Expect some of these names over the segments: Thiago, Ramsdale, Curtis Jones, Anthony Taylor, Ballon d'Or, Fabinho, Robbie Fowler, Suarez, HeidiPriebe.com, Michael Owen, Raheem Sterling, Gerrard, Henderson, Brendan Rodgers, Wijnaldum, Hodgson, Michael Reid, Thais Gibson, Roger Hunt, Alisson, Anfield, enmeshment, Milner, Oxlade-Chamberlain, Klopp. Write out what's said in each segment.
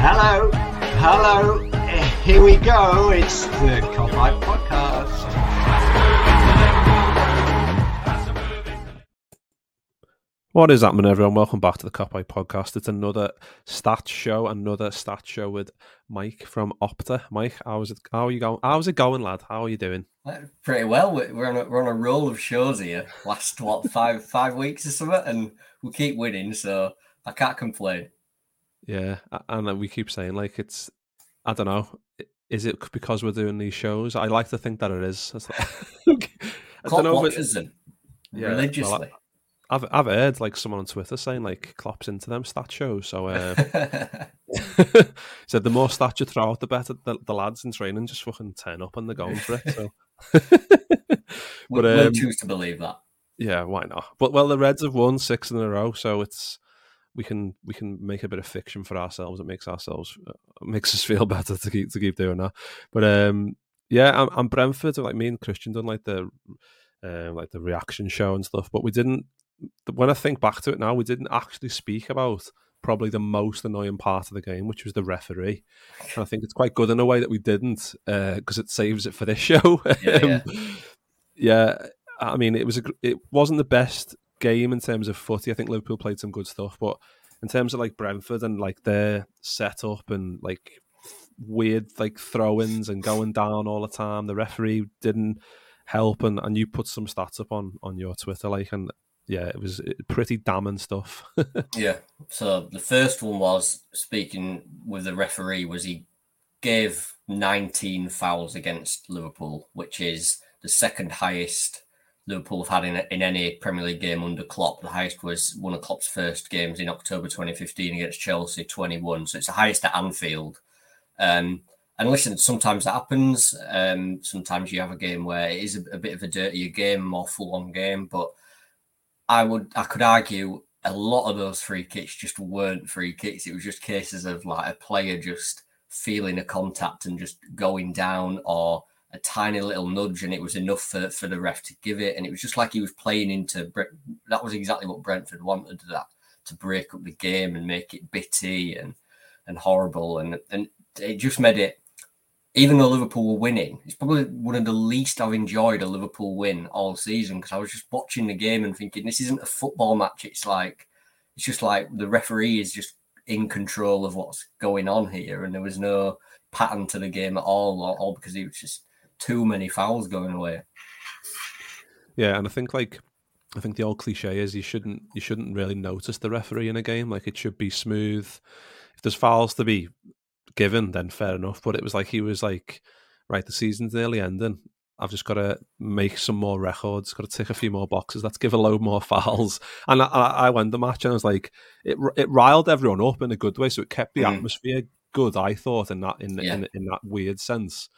Hello, here we go, it's the CupEye Podcast. What is happening, everyone? Welcome back to the CupEye Podcast. It's another stats show with Mike from Opta. Mike, how's it going, lad? How are you doing? Pretty well. We're on a roll of shows here. Last, five weeks or something, and we keep winning, so I can't complain. Yeah, and we keep saying, like, it's, I don't know, is it because we're doing these shows? I like to think that it is. Like, I don't know, Klopp watches them religiously. Well, I've heard, like, someone on Twitter saying, like, Klopp's into them stat shows. So said the more stats you throw out, the better the lads in training just fucking turn up and they're going for it. So. We'll choose to believe that. Yeah, why not? But, well, the Reds have won 6 in a row, so it's... We can make a bit of fiction for ourselves. It makes us feel better to keep doing that. But yeah, I'm Brentford. Like, me and Christian done like the reaction show and stuff. But we didn't. When I think back to it now, we didn't actually speak about probably the most annoying part of the game, which was the referee. And I think it's quite good in a way that we didn't, because it saves it for this show. Yeah. I mean, it wasn't the best game in terms of footy. I think Liverpool played some good stuff, but in terms of, like, Brentford and, like, their setup and, like, weird, like, throw-ins and going down all the time, the referee didn't help, and you put some stats up on your Twitter, like, and yeah, it was pretty damning stuff. Yeah. So the first one was, speaking with the referee, was he gave 19 fouls against Liverpool, which is the second highest Liverpool have had in any Premier League game under Klopp. The highest was one of Klopp's first games in October 2015 against Chelsea, 21. So it's the highest at Anfield. And listen, sometimes that happens. Sometimes you have a game where it is a bit of a dirtier game, more full-on game. But I could argue a lot of those free kicks just weren't free kicks. It was just cases of, like, a player just feeling a contact and just going down, or a tiny little nudge, and it was enough for the ref to give it. And it was just like he was playing into... That was exactly what Brentford wanted, that to break up the game and make it bitty and horrible. And it just made it... Even though Liverpool were winning, it's probably one of the least I've enjoyed a Liverpool win all season, because I was just watching the game and thinking, this isn't a football match. It's just like the referee is just in control of what's going on here, and there was no pattern to the game at all, all because he was just... too many fouls going away. Yeah, and I think the old cliche is you shouldn't really notice the referee in a game. Like, it should be smooth. If there's fouls to be given, then fair enough. But it was like he was like, right, the season's nearly ending. I've just got to make some more records. Got to tick a few more boxes. Let's give a load more fouls. And I won the match, and I was like, it riled everyone up in a good way. So it kept the atmosphere good, I thought, in that weird sense.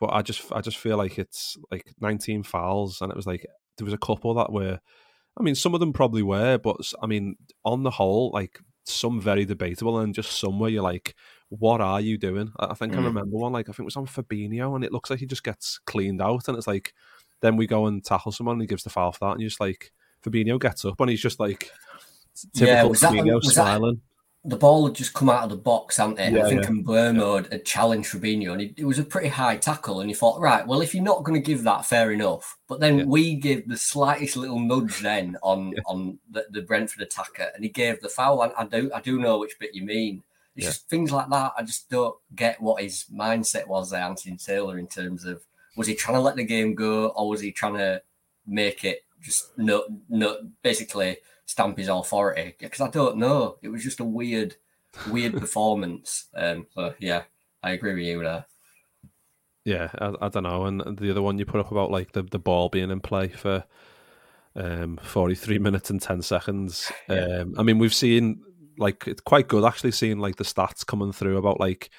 But I just feel like it's like 19 fouls, and it was like there was a couple that were, I mean, some of them probably were, but I mean, on the whole, like, some very debatable, and just some where you're like, what are you doing? I think I remember one, like, I think it was on Fabinho, and it looks like he just gets cleaned out, and it's like, then we go and tackle someone, and he gives the foul for that, and you're just like, Fabinho gets up, and he's just like, typical Fabinho smiling. The ball had just come out of the box, hadn't it? Yeah, I think Mbeumo had challenged Fabinho, and it was a pretty high tackle, and he thought, right, well, if you're not going to give that, fair enough. But then we gave the slightest little nudge then on the Brentford attacker, and he gave the foul. And I do know which bit you mean. It's just things like that. I just don't get what his mindset was there, Anthony Taylor, in terms of, was he trying to let the game go, or was he trying to make it just no basically... stamp his authority? Because I don't know. It was just a weird performance. So yeah, I agree with you there. Yeah, I don't know. And the other one you put up about, like, the ball being in play for 43 minutes and 10 seconds. I mean, we've seen, like, it's quite good actually seeing, like, the stats coming through about, like,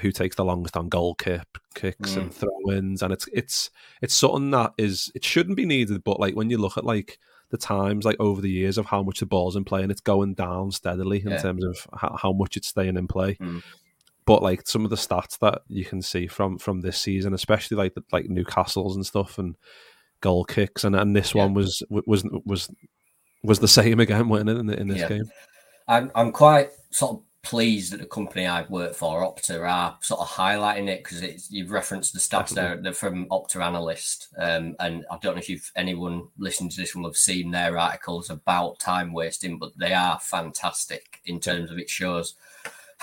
who takes the longest on goal kicks and throw-ins, and it's something that is, it shouldn't be needed, but, like, when you look at, like, the times, like, over the years of how much the ball's in play, and it's going down steadily in terms of how much it's staying in play. But, like, some of the stats that you can see from this season, especially, like, the, like, Newcastle's and stuff, and goal kicks, and this one was the same again, wasn't it, in this game? I'm quite sort of pleased that the company I've worked for, Opta, are sort of highlighting it, because you've referenced the stats there. They're from Opta Analyst, and I don't know if anyone listening to this will have seen their articles about time wasting, but they are fantastic in terms of, it shows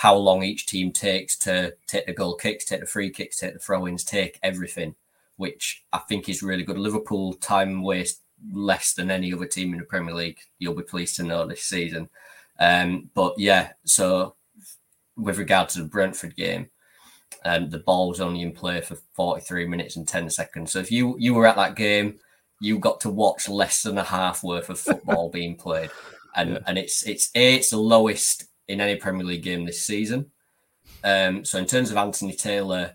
how long each team takes to take the goal kicks, take the free kicks, take the throw-ins, take everything, which I think is really good. Liverpool time waste less than any other team in the Premier League, you'll be pleased to know, this season. But yeah, so with regard to the Brentford game, the ball was only in play for 43 minutes and 10 seconds. So if you were at that game, you got to watch less than a half worth of football being played. And it's the lowest in any Premier League game this season. So in terms of Anthony Taylor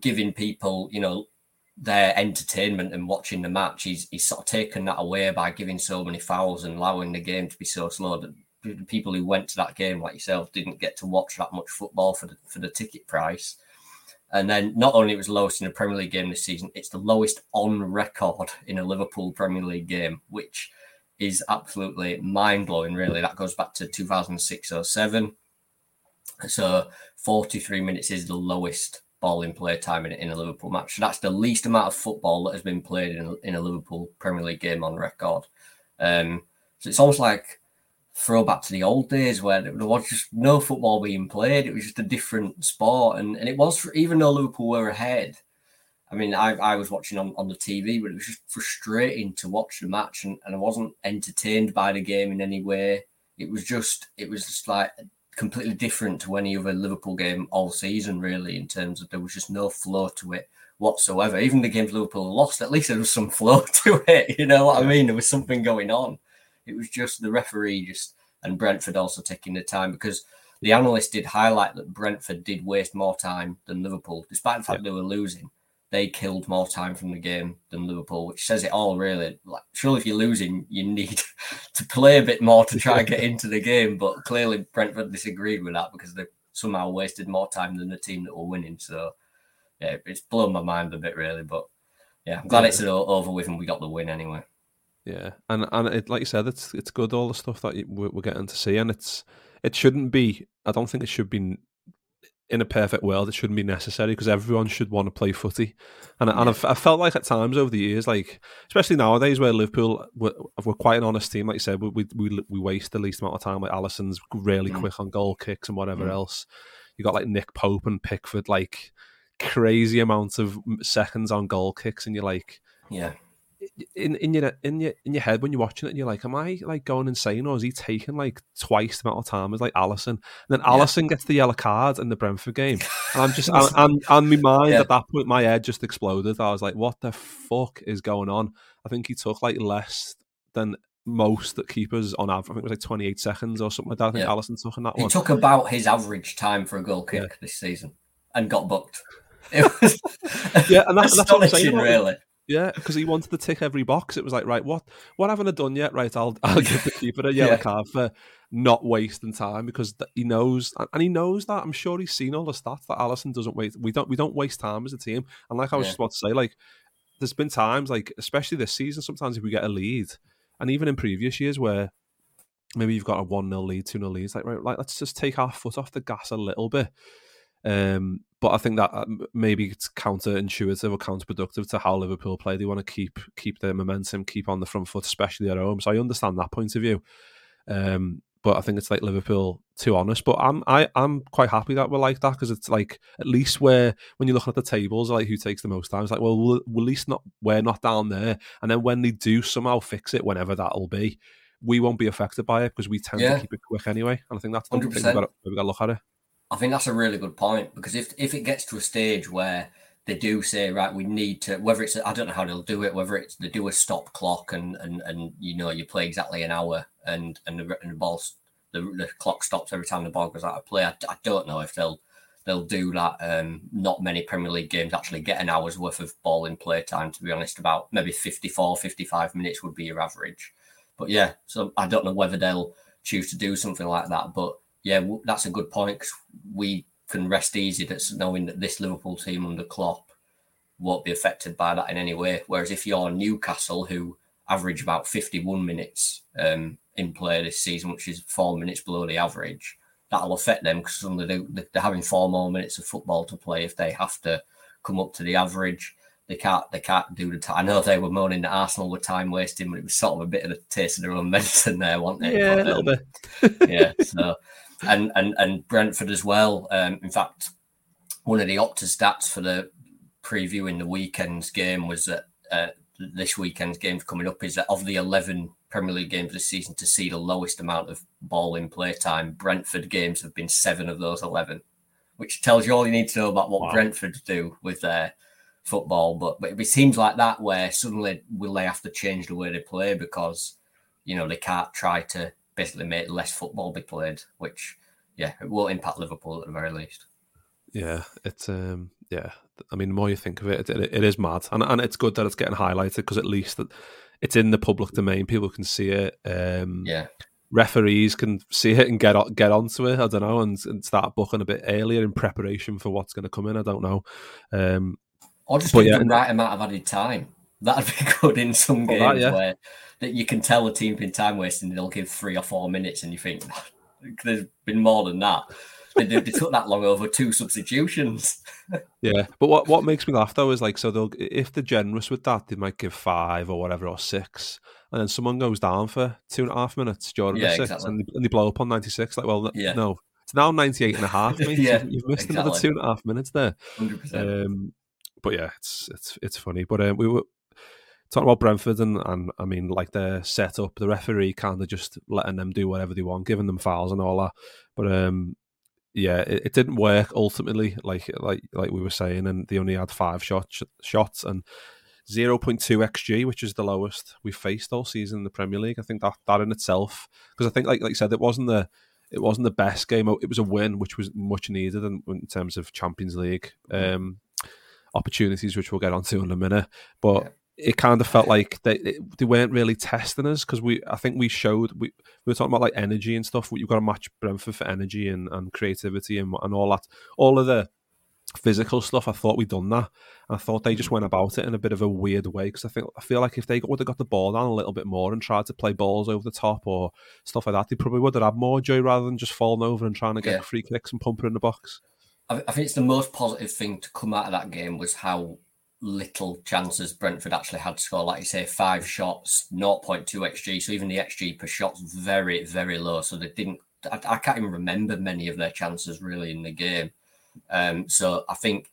giving people, you know, their entertainment and watching the match, he's sort of taken that away by giving so many fouls and allowing the game to be so slow that the people who went to that game, like yourself, didn't get to watch that much football for the ticket price. And then not only it was lowest in a Premier League game this season, it's the lowest on record in a Liverpool Premier League game, which is absolutely mind-blowing, really. That goes back to 2006-07. So 43 minutes is the lowest ball in play time in a Liverpool match. So that's the least amount of football that has been played in a Liverpool Premier League game on record. So it's almost like throwback to the old days where there was just no football being played. It was just a different sport. And it was, even though Liverpool were ahead, I mean, I was watching on the TV, but it was just frustrating to watch the match, and I wasn't entertained by the game in any way. It was just like completely different to any other Liverpool game all season, really, in terms of there was just no flow to it whatsoever. Even the games Liverpool lost, at least there was some flow to it. You know what I mean? There was something going on. It was just the referee and Brentford also taking the time, because the analyst did highlight that Brentford did waste more time than Liverpool. Despite the fact they were losing, they killed more time from the game than Liverpool, which says it all, really. Like, surely if you're losing, you need to play a bit more to try and get into the game. But clearly Brentford disagreed with that, because they somehow wasted more time than the team that were winning. So, yeah, it's blown my mind a bit, really. But, yeah, I'm glad it's over with and we got the win anyway. Yeah, and it, like you said, it's good, all the stuff that we're getting to see. And it shouldn't be, I don't think it should be... in a perfect world, it shouldn't be necessary, because everyone should want to play footy. And I've felt like at times over the years, like, especially nowadays where Liverpool, we're quite an honest team, like you said, we waste the least amount of time. Like, Alisson's really quick on goal kicks and whatever else. You got, like, Nick Pope and Pickford, like, crazy amounts of seconds on goal kicks, and you're like... yeah. In your head when you're watching it, and you're like, am I, like, going insane, or is he taking, like, twice the amount of time as, like, Alisson? And then Alisson gets the yellow card in the Brentford game, and I'm just and my mind at that point, my head just exploded. I was like, what the fuck is going on? I think he took, like, less than most that keepers on average. I think it was like 28 seconds or something like that. I think Alisson took in that one. He took about his average time for a goal kick this season and got booked. It was and that's what I'm saying, really. Yeah, because he wanted to tick every box. It was like, right, what haven't I done yet? Right, I'll give the keeper a yellow card for not wasting time, because he knows, and he knows that. I'm sure he's seen all the stats that Alisson doesn't waste. We don't waste time as a team. And like I was just about to say, like, there's been times, like, especially this season, sometimes if we get a lead, and even in previous years where maybe you've got a 1-0 lead, 2-0 lead, it's like, right, like, let's just take our foot off the gas a little bit. But I think that maybe it's counterintuitive or counterproductive to how Liverpool play. They want to keep their momentum, keep on the front foot, especially at home. So I understand that point of view. But I think it's, like, Liverpool too honest. But I'm quite happy that we're like that, because it's like, at least where when you're looking at the tables, like, who takes the most time, it's like, well, we'll at least not, we're not down there. And then when they do somehow fix it, whenever that'll be, we won't be affected by it, because we tend to keep it quick anyway. And I think that's the thing we've got to look at it. I think that's a really good point, because if it gets to a stage where they do say, right, we need to, whether it's, I don't know how they'll do it, whether it's they do a stop clock and you know, you play exactly an hour and the ball, the clock stops every time the ball goes out of play. I don't know if they'll do that. Not many Premier League games actually get an hour's worth of ball in play time, to be honest. About maybe 54, 55 minutes would be your average. But yeah, so I don't know whether they'll choose to do something like that. But yeah, that's a good point, because we can rest easy that's knowing that this Liverpool team under Klopp won't be affected by that in any way. Whereas if you're Newcastle, who average about 51 minutes in play this season, which is 4 minutes below the average, that'll affect them, because suddenly they're having 4 more minutes of football to play if they have to come up to the average. They can't do the time. I know they were moaning that Arsenal were time wasting, but it was sort of a bit of a taste of their own medicine there, wasn't it? Yeah, a little bit. Yeah, so... And Brentford as well. In fact, one of the Opta stats for the previewing the weekend's game was that this weekend's game's coming up is that of the 11 Premier League games this season to see the lowest amount of ball in play time, Brentford games have been 7 of those 11, which tells you all you need to know about what Brentford do with their football. But it seems like that where suddenly will they have to change the way they play, because you know they can't try to basically make less football be played, which, yeah, it will impact Liverpool at the very least. Yeah, it's, yeah. I mean, the more you think of it, it is mad. And it's good that it's getting highlighted, because at least that it's in the public domain. People can see it. Yeah. Referees can see it and get onto it, I don't know, and start booking a bit earlier in preparation for what's going to come in, I don't know. Or just give the right amount of added time. That'd be good in some games where that you can tell the team been time wasting. They'll give 3 or 4 minutes, and you think there's been more than that. They took that long over 2 substitutions. Yeah, but what makes me laugh though is like, so they'll, if they're generous with that, they might give 5 or whatever or 6, and then someone goes down for 2.5 minutes during the 6, exactly. and they blow up on 96. Like, well, no, it's now 98.5. Yeah, you've missed another 2.5 minutes there. 100%. But yeah, it's funny. But we were talking about Brentford and I mean, like their setup, the referee kind of just letting them do whatever they want, giving them fouls and all that. But yeah, it didn't work ultimately, like we were saying, and they only had 5 shots and 0.2 xG, which is the lowest we've faced all season in the Premier League. I think that in itself, because I think like you said, it wasn't the best game. It was a win, which was much needed in terms of Champions League opportunities, which we'll get onto in a minute, but. Yeah. It kind of felt like they weren't really testing us, because we were talking about like energy and stuff. You've got to match Brentford for energy and creativity and all that. All of the physical stuff, I thought we'd done that. I thought they just went about it in a bit of a weird way, because I feel like if they would have got the ball down a little bit more and tried to play balls over the top or stuff like that, they probably would have had more joy rather than just falling over and trying to get free kicks and pumper in the box. I think it's the most positive thing to come out of that game was how little chances Brentford actually had to score. Like you say, 5 shots, 0.2 xG. So even the xG per shot's very, very low. So they didn't... I can't even remember many of their chances really in the game. So I think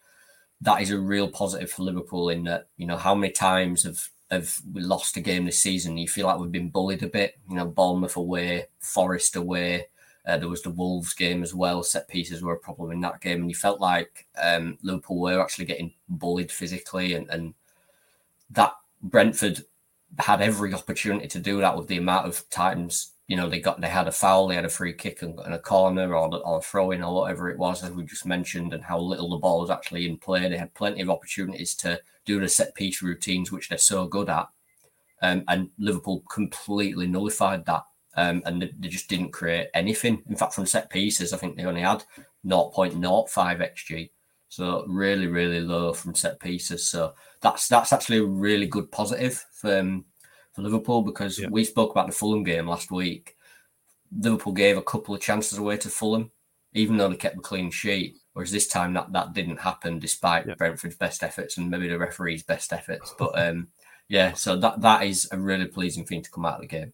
that is a real positive for Liverpool in that, you know, how many times have we lost a game this season? You feel like we've been bullied a bit. You know, Bournemouth away, Forest away. There was the Wolves game as well. Set pieces were a problem in that game. And you felt like Liverpool were actually getting bullied physically. And that Brentford had every opportunity to do that with the amount of times, you know, they had a foul, they had a free kick and a corner or a throw-in or whatever it was, as we just mentioned, and how little the ball was actually in play. They had plenty of opportunities to do the set-piece routines, which they're so good at. And Liverpool completely nullified that. And they just didn't create anything. In fact, from set pieces, I think they only had 0.05 xG. So really, really low from set pieces. So that's actually a really good positive for Liverpool, because we spoke about the Fulham game last week. Liverpool gave a couple of chances away to Fulham, even though they kept a clean sheet. Whereas this time that didn't happen, despite Brentford's best efforts and maybe the referee's best efforts. But so that is a really pleasing thing to come out of the game.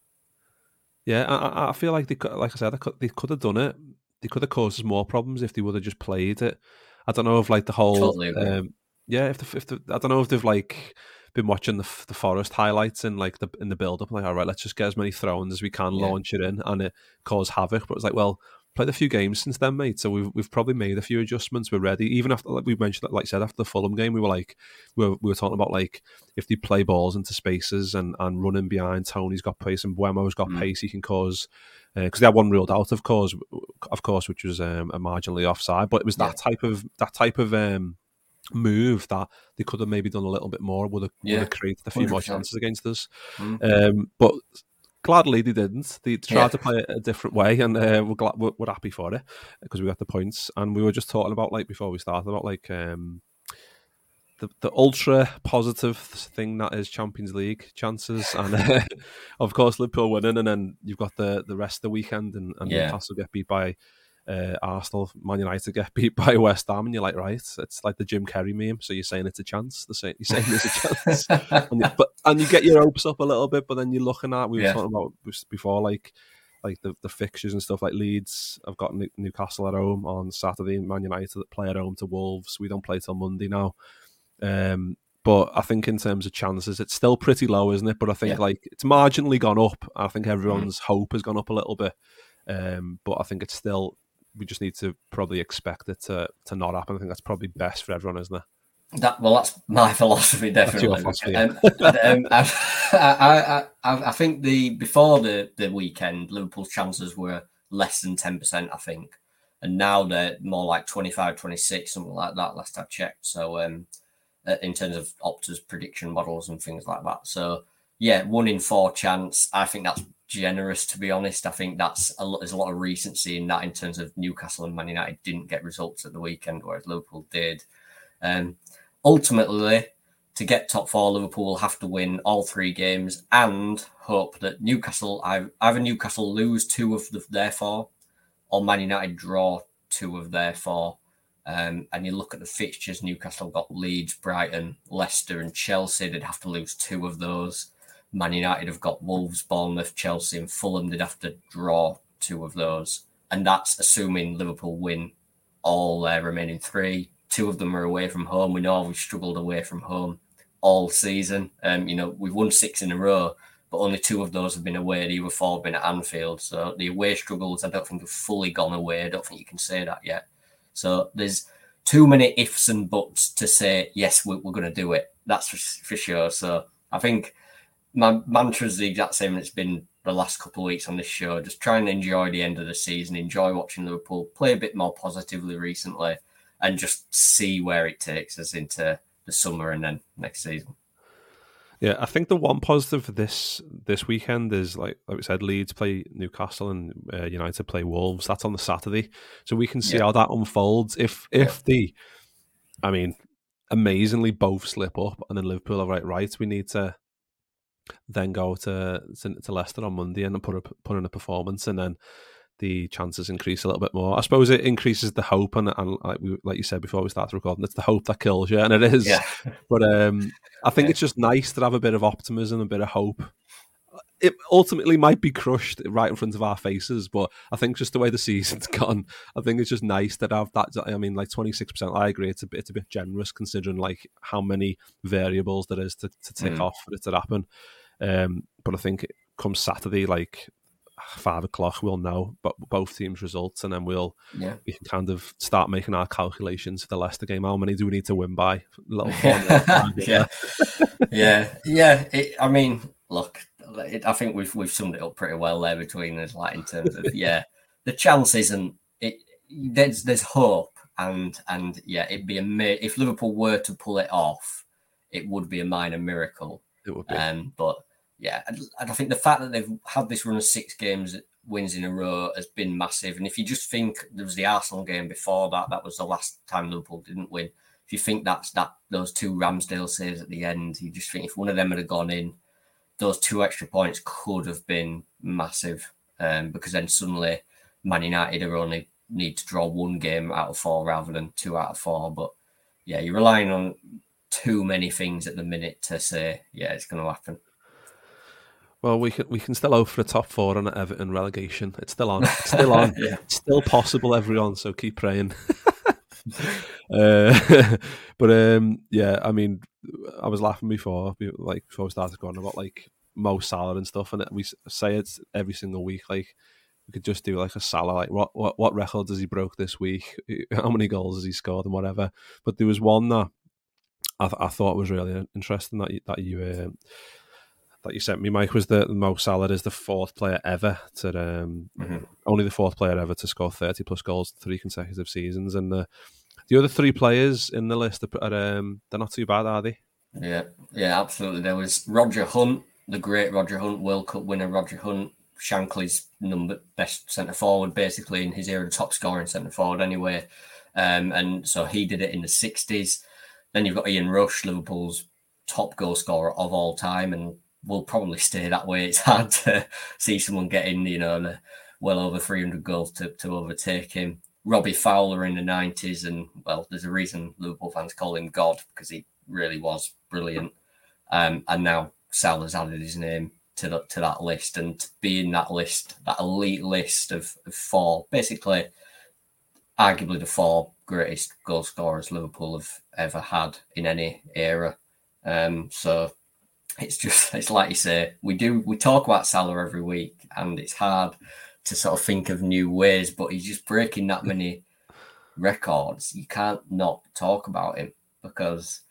Yeah, I feel like they could have done it. They could have caused us more problems if they would have just played it. I don't know if like the whole I don't know if they've like been watching the Forest highlights and like in the build up, like, all right, let's just get as many throw-ins as we can, launch it in, and it caused havoc. But it's like, well, played a few games since then, mate. So we've probably made a few adjustments. We're ready. Even after, like we mentioned, like I said, after the Fulham game, we were talking about like if they play balls into spaces and running behind, Tony's got pace and Buemo's got pace. He can cause, because they had one ruled out, of course, which was a marginally offside. But it was that type of move that they could have maybe done a little bit more. Would have created a few 100%. More chances against us. But gladly they didn't. They tried to play it a different way, and we're happy for it because we got the points. And we were just talking about, like, before we started, about like the ultra positive thing that is Champions League chances, and of course Liverpool winning, and then you've got the rest of the weekend, and Newcastle get beat by Arsenal, Man United get beat by West Ham, and you're like, right, it's like the Jim Carrey meme. So you're saying it's a chance. You're saying there's a chance, and you get your hopes up a little bit, but then you're looking at, we were talking about before, like the fixtures and stuff. Like Leeds, I've got Newcastle at home on Saturday, and Man United play at home to Wolves. We don't play till Monday now, but I think in terms of chances, it's still pretty low, isn't it? But I think like it's marginally gone up. I think everyone's hope has gone up a little bit, but I think it's still. We just need to probably expect it to not happen. I think that's probably best for everyone, isn't it? That's my philosophy, definitely. That's your philosophy. I think before the weekend, Liverpool's chances were less than 10%, I think. And now they're more like 25, 26, something like that, last I checked. So in terms of Opta's prediction models and things like that. So, yeah, 1 in 4 chance. I think that's generous, to be honest. I think there's a lot of recency in that, in terms of Newcastle and Man United didn't get results at the weekend, whereas Liverpool did. Ultimately, to get top four, Liverpool will have to win all 3 games and hope that Newcastle either Newcastle lose 2 of their 4, or Man United draw 2 of their 4. And you look at the fixtures, Newcastle got Leeds, Brighton, Leicester and Chelsea. They'd have to lose 2 of those. Man United have got Wolves, Bournemouth, Chelsea and Fulham. They'd have to draw 2 of those. And that's assuming Liverpool win all their remaining 3. 2 of them are away from home. We know we've struggled away from home all season. We've won 6 in a row, but only 2 of those have been away. The other 4 have been at Anfield. So the away struggles, I don't think, have fully gone away. I don't think you can say that yet. So there's too many ifs and buts to say, yes, we're going to do it. That's for sure. So I think... my mantra is the exact same it's been the last couple of weeks on this show. Just try and enjoy the end of the season, enjoy watching Liverpool play a bit more positively recently, and just see where it takes us into the summer and then next season. Yeah, I think the one positive for this weekend is, like we said, Leeds play Newcastle and United play Wolves. That's on the Saturday. So we can see how that unfolds. If amazingly both slip up and then Liverpool are right, we need to then go to Leicester on Monday and put in a performance, and then the chances increase a little bit more. I suppose it increases the hope, and like you said before we started recording, it's the hope that kills you, and it is. Yeah. But I think it's just nice to have a bit of optimism, a bit of hope. It ultimately might be crushed right in front of our faces, but I think just the way the season's gone, I think it's just nice to have that. I mean, like 26%, I agree, it's a bit generous considering like how many variables there is to tick off for it to happen. But I think it comes Saturday, like 5:00, we'll know both teams' results, and then we can kind of start making our calculations for the Leicester game. How many do we need to win by? I think we've summed it up pretty well there between us, like in terms of the chance isn't it. There's hope, and it'd be if Liverpool were to pull it off, it would be a minor miracle. It would be. I think the fact that they've had this run of 6 games, wins in a row, has been massive. And if you just think there was the Arsenal game before that, that was the last time Liverpool didn't win. If you think that's those 2 Ramsdale saves at the end, you just think if one of them had gone in, those 2 extra points could have been massive. Because then suddenly Man United are only need to draw 1 game out of 4 rather than 2 out of 4. But yeah, you're relying on too many things at the minute to say, it's going to happen. Well, we can still hope for a top 4 and an Everton relegation. It's still on. It's still on. It's still possible, everyone, so keep praying. I was laughing before we started going about like Mo Salah and stuff, and we say it's every single week, like we could just do like a Salah, like what record has he broke this week? How many goals has he scored and whatever? But there was one that I thought was really interesting that you sent me, Mike, was that Mo Salah is the fourth player ever to only the fourth player ever to score 30 plus goals three consecutive seasons, and the other three players in the list are they're not too bad, are they? Yeah, absolutely. There was Roger Hunt, the great Roger Hunt, World Cup winner Roger Hunt, Shankly's best centre forward, basically in his era, top scoring centre forward anyway, and so he did it in the 60s. Then you've got Ian Rush, Liverpool's top goal scorer of all time, and will probably stay that way. It's hard to see someone getting, well over 300 goals to overtake him. Robbie Fowler in the 90s, and well, there's a reason Liverpool fans call him God, because he really was brilliant. And now Salah's added his name to that list, and to be in that list, that elite list of four, basically, arguably the four greatest goal scorers Liverpool have ever had in any era. So it's like you say, we talk about Salah every week, and it's hard to sort of think of new ways, but he's just breaking that many records. You can't not talk about him, because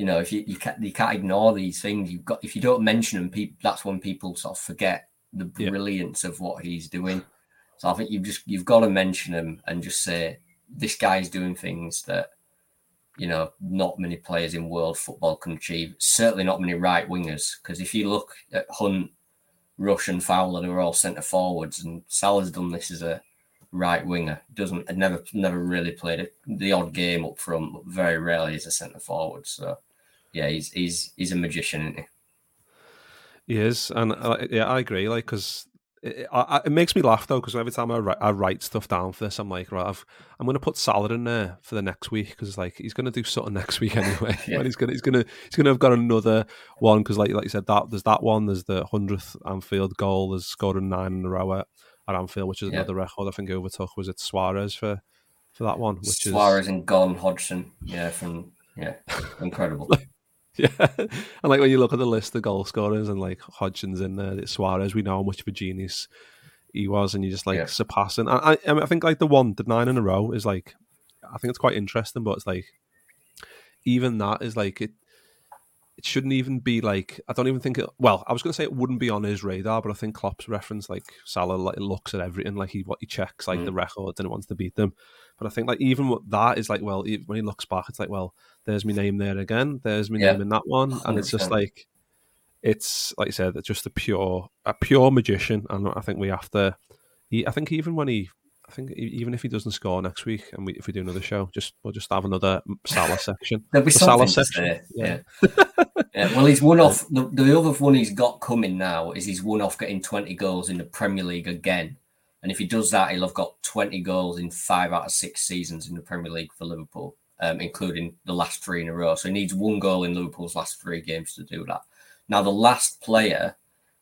if you can't ignore these things. If you don't mention them, that's when people sort of forget the brilliance of what he's doing. So I think you've got to mention him and just say this guy's doing things that not many players in world football can achieve. Certainly not many right wingers, because if you look at Hunt, Rush, and Fowler, who are all centre forwards, and Salah's done this as a right winger. Never really played the odd game up front, but very rarely as a centre forward. So yeah, he's a magician, isn't he? He is, and I agree. Like, because it makes me laugh though, because every time I write stuff down for this, I'm like, right, I'm going to put Salah in there for the next week, because like he's going to do something next week anyway. Yeah. He's going to have got another one, because like you said, that there's that one, there's the 100th Anfield goal, there's scoring 9 in a row at Anfield, which is another record I think overtook. Was it Suarez for that one? Which Suarez is... and Gone Hodgson, incredible. Yeah, and like when you look at the list of goal scorers and like Hodgson's in there, it's Suarez. We know how much of a genius he was, and you just like surpassing. And I think like the 9 in a row is like, I think it's quite interesting, but it's like even that is like it shouldn't even be like, I don't even think it, well, I was going to say it wouldn't be on his radar, but I think Klopp's reference, like Salah, like looks at everything, like he checks like the records and it wants to beat them. But I think like even that is like, well, when he looks back, it's like, well, there's my name there again, there's my name in that one, 100%. And it's just like, it's like you said, it's just a pure magician, and I think we have to. I think even if he doesn't score next week, and if we do another show, we'll just have another Salah section. There'll be something to say. Yeah. Yeah. Well, he's won off. The other one he's got coming now is he's won off getting 20 goals in the Premier League again. And if he does that, he'll have got 20 goals in 5 out of 6 seasons in the Premier League for Liverpool, including the last 3 in a row. So he needs 1 goal in Liverpool's last 3 games to do that. Now, the last player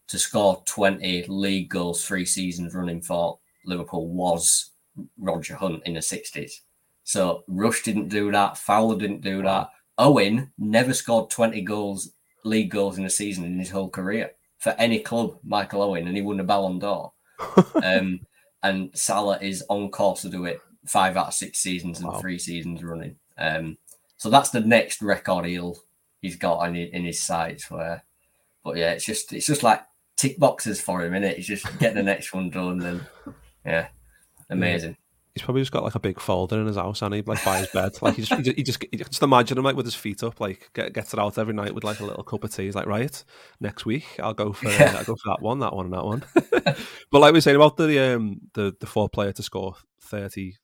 to score 20 league goals 3 seasons running for Liverpool was Roger Hunt in the 60s. So Rush didn't do that. Fowler didn't do that. Owen never scored 20 goals, league goals in a season in his whole career for any club, Michael Owen, and he won the Ballon d'Or. And Salah is on course to do it 5 out of 6 seasons and 3 seasons running. So that's the next record he's got in his sights. But yeah, it's just like tick boxes for him, isn't it? It's just get the next one done then. Yeah, amazing. He's probably just got like a big folder in his house, and he like by his bed, like you just imagine him like with his feet up, like gets it out every night with like a little cup of tea. He's like, right, next week I'll go for that one, and that one. But like we were saying about the fourth player to score 30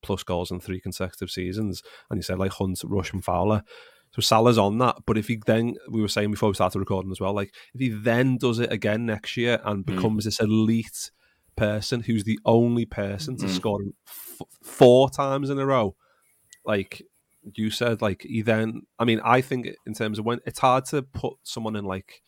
plus goals in 3 consecutive seasons, and you said like Hunt, Rush, and Fowler. So Salah's on that, but if he then, we were saying before we started recording as well, like if he then does it again next year and becomes this elite person who's the only person to score 4 times in a row, like you said, like he then, I mean, I think in terms of when it's hard to put someone in like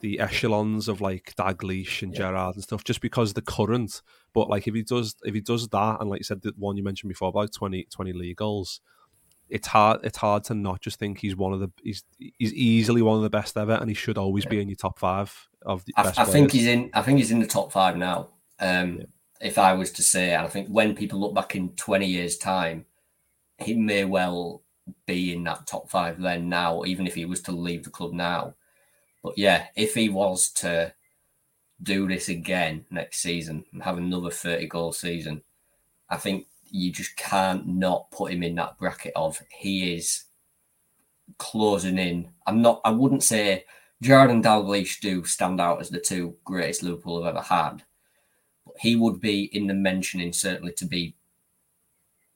the echelons of like Dalglish and Gerrard and stuff, just because the current, but like if he does that, and like you said, the one you mentioned before about like 20 league goals, it's hard to not just think he's easily one of the best ever, and he should always be in your top 5 of the best players? I think he's in the top five now. If I was to say, and I think when people look back in 20 years' time, he may well be in that top five then now, even if he was to leave the club now. But yeah, if he was to do this again next season and have another 30-goal season, I think you just can't not put him in that bracket of he is closing in. I wouldn't say Gerrard and Dalglish do stand out as the two greatest Liverpool have ever had. But he would be in the mentioning, certainly, to be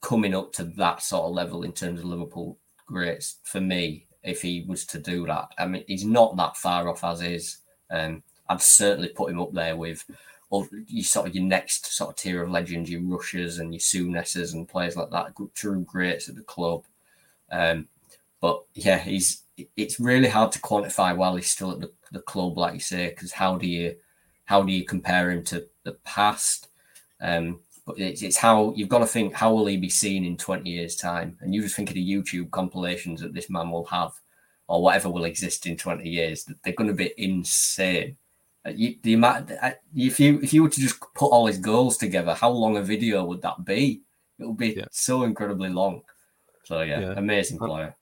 coming up to that sort of level in terms of Liverpool greats for me, if he was to do that. I mean, he's not that far off as is. I'd certainly put him up there with your next sort of tier of legends, your Rushers and your Sounessers and players like that, true greats at the club. But yeah, it's really hard to quantify while he's still at the club, like you say, because how do you compare him to the past? But it's how you've got to think, how will he be seen in 20 years' time? And you just think of the YouTube compilations that this man will have, or whatever will exist in 20 years. They're going to be insane. If you were to just put all his goals together, how long a video would that be? It would be so incredibly long. So yeah. Amazing player.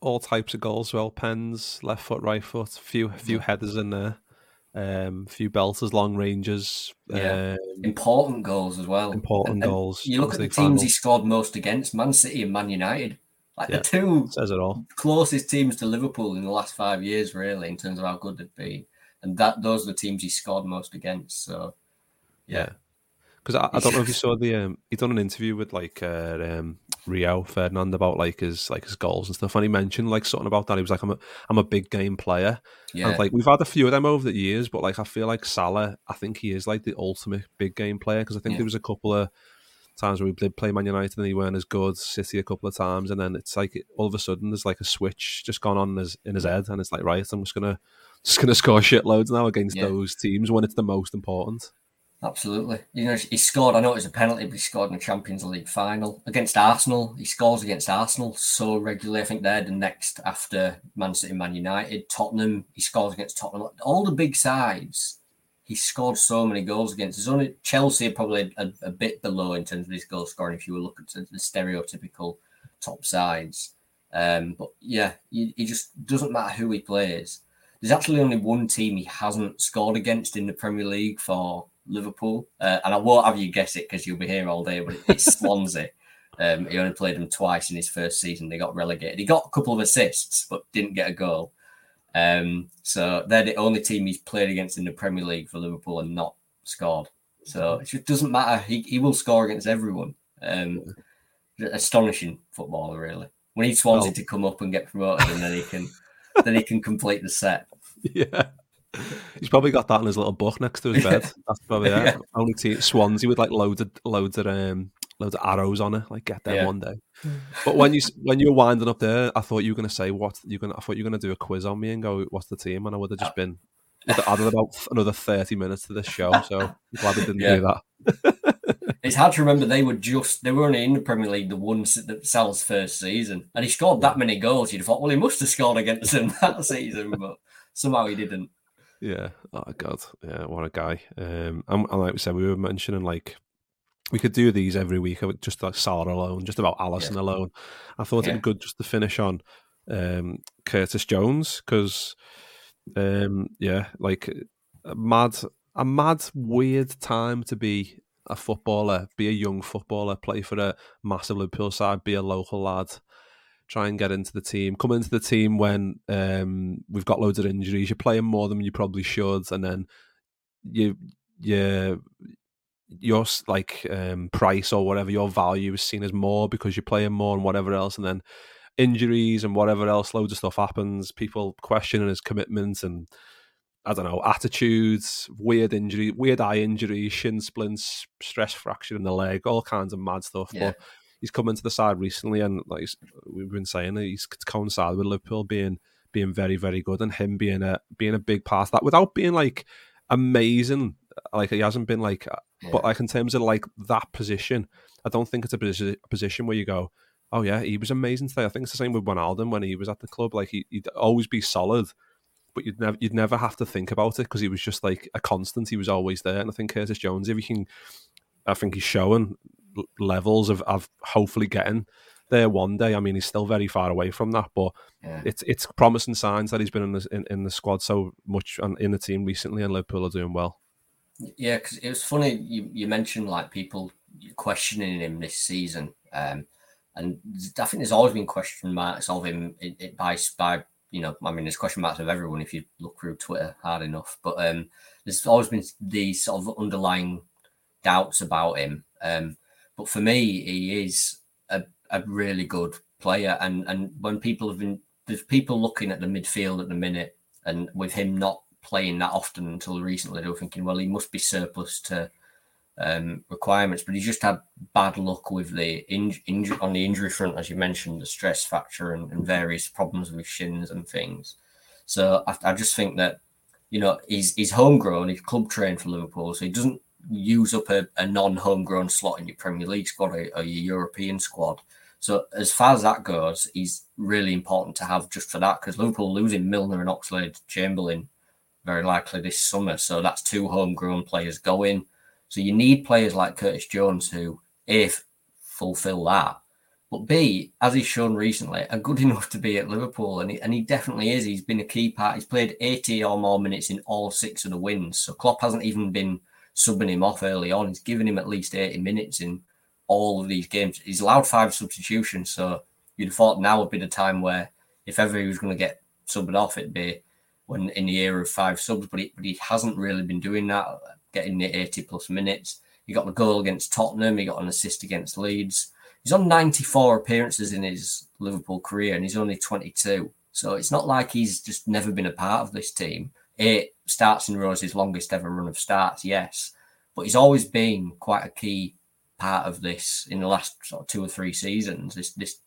All types of goals as well. Pens, left foot, right foot, a few headers in there. Few belters, long ranges. Important goals as well. Important goals. You look at the teams he scored most against, Man City and Man United. The two says it all. Closest teams to Liverpool in the last 5 years, really, in terms of how good they've been. And those are the teams he scored most against. So, yeah. Because I don't know if you saw he done an interview with Rio Ferdinand about his goals and stuff, and he mentioned something about that. He was like, I'm a big game player. Yeah. And we've had a few of them over the years, but I feel like Salah, I think he is the ultimate big game player, because I think there was a couple of times where we did play Man United and he weren't as good, City a couple of times, and then it's all of a sudden there's a switch just gone on in his head, and it's right, I'm just gonna score shitloads now against those teams when it's the most important. Absolutely. He scored, I know it was a penalty, but he scored in the Champions League final against Arsenal. He scores against Arsenal so regularly. I think they're the next after Man City, Man United, Tottenham. He scores against Tottenham. All the big sides, he scored so many goals against. There's only Chelsea probably a bit below in terms of his goal scoring if you were looking at the stereotypical top sides. But yeah, it just doesn't matter who he plays. There's actually only one team he hasn't scored against in the Premier League for Liverpool, and I won't have you guess it because you'll be here all day, but it's Swansea. He only played them twice in his first season. They got relegated. He got a couple of assists but didn't get a goal. So they're the only team he's played against in the Premier League for Liverpool and not scored. So it just doesn't matter. He will score against everyone. Astonishing footballer, really. We need Swansea to come up and get promoted, and then he can complete the set. Yeah. He's probably got that in his little book next to his bed. That's probably it. Yeah. Only team Swansea with loads of arrows on it. Get there one day. But when you were winding up there, I thought you were going to say I thought you were going to do a quiz on me and go, "What's the team?" And I would have just been added about another 30 minutes to this show. So I'm glad I didn't do that. It's hard to remember they were only in the Premier League the ones that Sal's first season, and he scored that many goals. You'd have thought, well, he must have scored against them that season, but somehow he didn't. Yeah. Oh God. Yeah. What a guy. And like we said, we were mentioning we could do these every week. Just Salah alone, just about Alisson alone. I thought it'd be good just to finish on Curtis Jones, because a mad weird time to be a footballer, be a young footballer, play for a massive Liverpool side, be a local lad. Try and get into the team. Come into the team when we've got loads of injuries. You're playing more than you probably should, and then your price or whatever, your value is seen as more because you're playing more and whatever else. And then injuries and whatever else, loads of stuff happens. People questioning his commitment and I don't know, attitudes, weird eye injuries, shin splints, stress fracture in the leg, all kinds of mad stuff. Yeah. But he's come into the side recently, and like we've been saying, he's coincided with Liverpool being very, very good, and him being a big part of that without being amazing. He hasn't been but in terms of that position, I don't think it's a position where you go, oh yeah, he was amazing today. I think it's the same with Wijnaldum when he was at the club. He'd always be solid, but you'd never have to think about it because he was just like a constant. He was always there. And I think Curtis Jones, I think he's showing levels of hopefully getting there one day. I mean, he's still very far away from that, but it's promising signs that he's been in the squad so much and in the team recently, and Liverpool are doing well. Yeah, because it was funny you mentioned like people questioning him this season, and I think there's always been question marks of him by you know, I mean, there's question marks of everyone if you look through Twitter hard enough, but there's always been these sort of underlying doubts about him. But for me, he is a really good player, and when people have been, there's people looking at the midfield at the minute, and with him not playing that often until recently, they were thinking, well, he must be surplus to requirements, but he's just had bad luck with the on the injury front, as you mentioned, the stress factor and various problems with shins and things. So I just think that, you know, he's homegrown, he's club trained for Liverpool, so he doesn't use up a non-homegrown slot in your Premier League squad or your European squad. So as far as that goes, he's really important to have just for that, because Liverpool losing Milner and Oxlade-Chamberlain very likely this summer. So that's two homegrown players going. So you need players like Curtis Jones who, A, fulfil that, but B, as he's shown recently, are good enough to be at Liverpool. And he definitely is. He's been a key part. He's played 80 or more minutes in all six of the wins. So Klopp hasn't even been subbing him off early on. He's given him at least 80 minutes in all of these games. He's allowed 5 substitutions, so you'd have thought now would be the time where if ever he was going to get subbed off, it'd be when in the era of 5 subs, but he hasn't really been doing that, getting the 80 plus minutes. He got the goal against Tottenham, he got an assist against Leeds. He's on 94 appearances in his Liverpool career, and he's only 22. So it's not like he's just never been a part of this team. 8 starts in a row is his longest ever run of starts, yes. But he's always been quite a key part of this in the last sort of 2 or 3 seasons,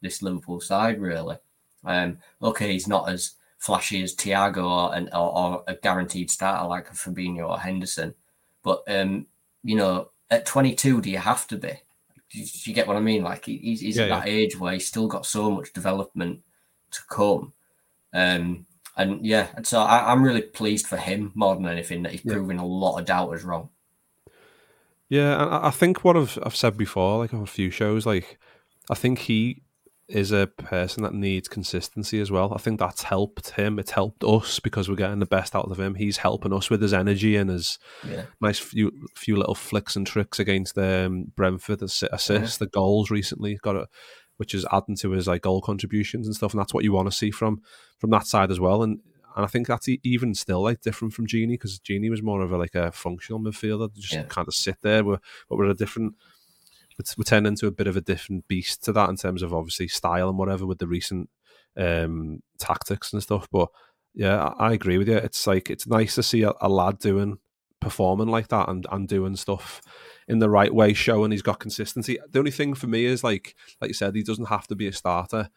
this Liverpool side, really. Okay, he's not as flashy as Thiago or a guaranteed starter like a Fabinho or Henderson. But, you know, at 22, do you have to be? Do you get what I mean? Like, he's at that age where he's still got so much development to come. And yeah, so I'm really pleased for him more than anything that he's proving a lot of doubters wrong. Yeah, and I think what I've said before, like on a few shows, like I think he is a person that needs consistency as well. I think that's helped him. It's helped us because we're getting the best out of him. He's helping us with his energy and his nice few little flicks and tricks against Brentford, the assists, the goals recently. Which is adding to his like goal contributions and stuff, and that's what you want to see from that side as well. And I think that's even still like different from Gini, because Gini was more of a functional midfielder, just kind of sit there. But we're a different. We're turning into a bit of a different beast to that in terms of obviously style and whatever with the recent tactics and stuff. But yeah, I agree with you. It's like it's nice to see a lad performing like that and doing stuff in the right way, showing he's got consistency. The only thing for me is like you said, he doesn't have to be a starter.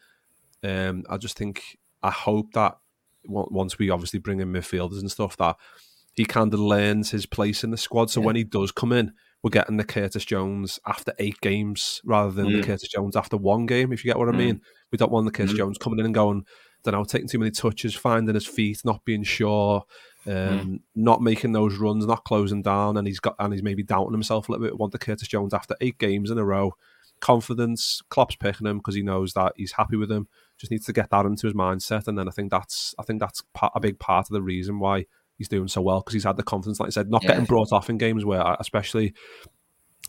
I just think I hope that once we obviously bring in midfielders and stuff, that he kind of learns his place in the squad. So when he does come in, we're getting the Curtis Jones after 8 games rather than the Curtis Jones after 1 game. If you get what I mean, we don't want the Curtis Jones coming in and going, I don't know, taking too many touches, finding his feet, not being sure. Not making those runs, not closing down, and he's maybe doubting himself a little bit. Want the Curtis Jones after 8 games in a row, confidence. Klopp's picking him because he knows that he's happy with him. Just needs to get that into his mindset, and then I think that's a big part of the reason why he's doing so well, because he's had the confidence. Like I said, not getting brought off in games where, especially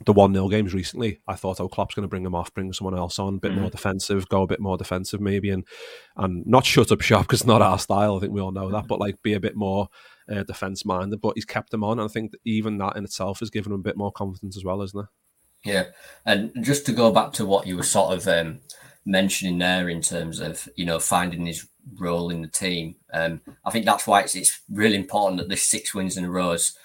the 1-0 games recently, I thought, Klopp's going to bring him off, bring someone else on, go a bit more defensive maybe, and not shut up shop, because it's not our style, I think we all know that, but like be a bit more defence-minded, but he's kept him on, and I think that even that in itself has given him a bit more confidence as well, isn't it? Yeah, and just to go back to what you were sort of mentioning there in terms of, you know, finding his role in the team, I think that's why it's really important that this 6 wins in a row is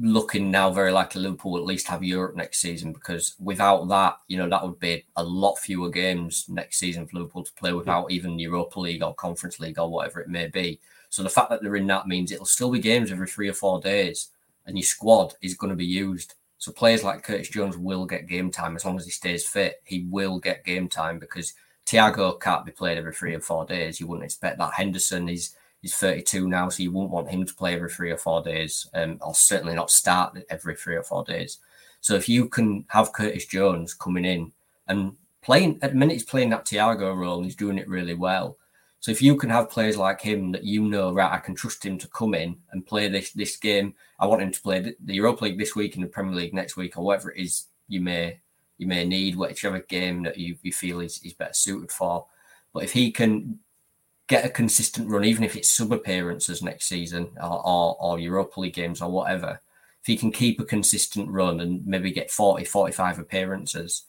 looking now very likely Liverpool will at least have Europe next season, because without that, you know, that would be a lot fewer games next season for Liverpool to play without even Europa League or Conference League or whatever it may be. So the fact that they're in that means it'll still be games every 3 or 4 days, and your squad is going to be used. So players like Curtis Jones will get game time as long as he stays fit. He will get game time because Thiago can't be played every 3 or 4 days. You wouldn't expect that. Henderson is He's 32 now, so you wouldn't want him to play every 3 or 4 days, or certainly not start every 3 or 4 days. So if you can have Curtis Jones coming in and playing, at the minute he's playing that Thiago role and he's doing it really well. So if you can have players like him that you know, right, I can trust him to come in and play this game. I want him to play the Europa League this week and the Premier League next week, or whatever it is you may need, whichever game that you feel is better suited for. But if he can get a consistent run, even if it's sub-appearances next season or Europa League games or whatever, if he can keep a consistent run and maybe get 40, 45 appearances,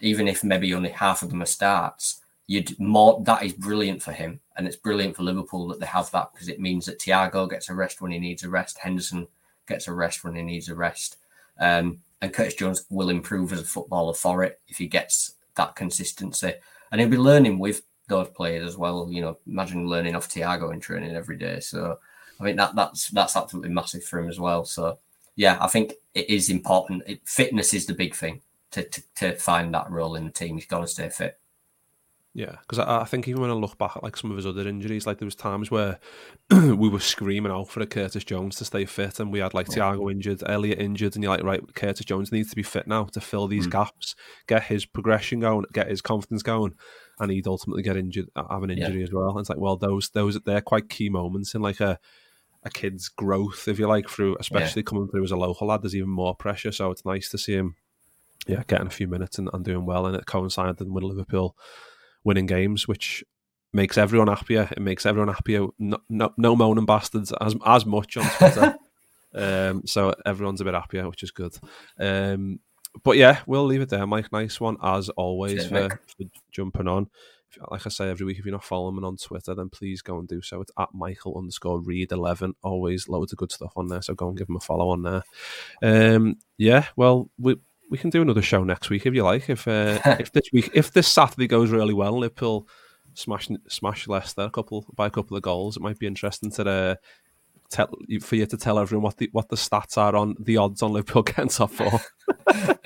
even if maybe only half of them are starts, that is brilliant for him, and it's brilliant for Liverpool that they have that, because it means that Thiago gets a rest when he needs a rest, Henderson gets a rest when he needs a rest, and Curtis Jones will improve as a footballer for it if he gets that consistency, and he'll be learning with those players as well. You know, imagine learning off Thiago in training every day. So I mean that's absolutely massive for him as well. So yeah, I think it is important. Fitness is the big thing to find that role in the team. He's got to stay fit. Yeah, because I think even when I look back at like some of his other injuries, like there was times where we were screaming out for a Curtis Jones to stay fit, and we had like Thiago injured, Elliot injured, and you're like, right, Curtis Jones needs to be fit now to fill these gaps, get his progression going, get his confidence going, and he'd ultimately get injured, have an injury as well. And it's like, well, those they're quite key moments in like a kid's growth, if you like, through especially coming through as a local lad. There's even more pressure, so it's nice to see him, getting a few minutes and doing well, and it coincided with Liverpool winning games, which makes everyone happier. It makes everyone happier. No moaning bastards as much on Twitter. So everyone's a bit happier, which is good. But yeah, we'll leave it there, Mike. Nice one, as always, for jumping on. Like I say every week, if you're not following me on Twitter, then please go and do so. It's at Michael_Reid11. Always loads of good stuff on there, so go and give him a follow on there. Well, we can do another show next week if you like. If this Saturday goes really well, Liverpool smash Leicester by a couple of goals. It might be interesting to tell everyone what the stats are on the odds on Liverpool getting top four.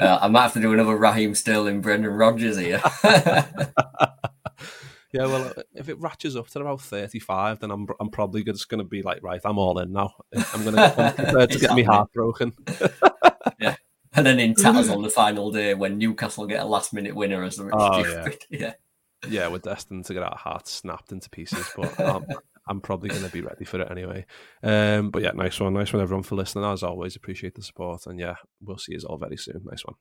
I might have to do another Raheem Sterling, Brendan Rodgers here. Yeah, well, if it ratchets up to about 35, then I'm probably just going to be like, right, I'm all in now. I'm going to get me heart broken. Yeah. And then in tatters on the final day when Newcastle get a last-minute winner or something. Oh, yeah, we're destined to get our hearts snapped into pieces, but I'm probably going to be ready for it anyway. But yeah, nice one, everyone, for listening. As always, appreciate the support, and yeah, we'll see you all very soon. Nice one.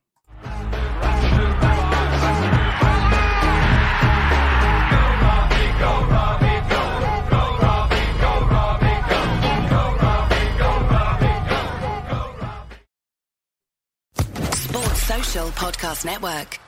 Podcast Network.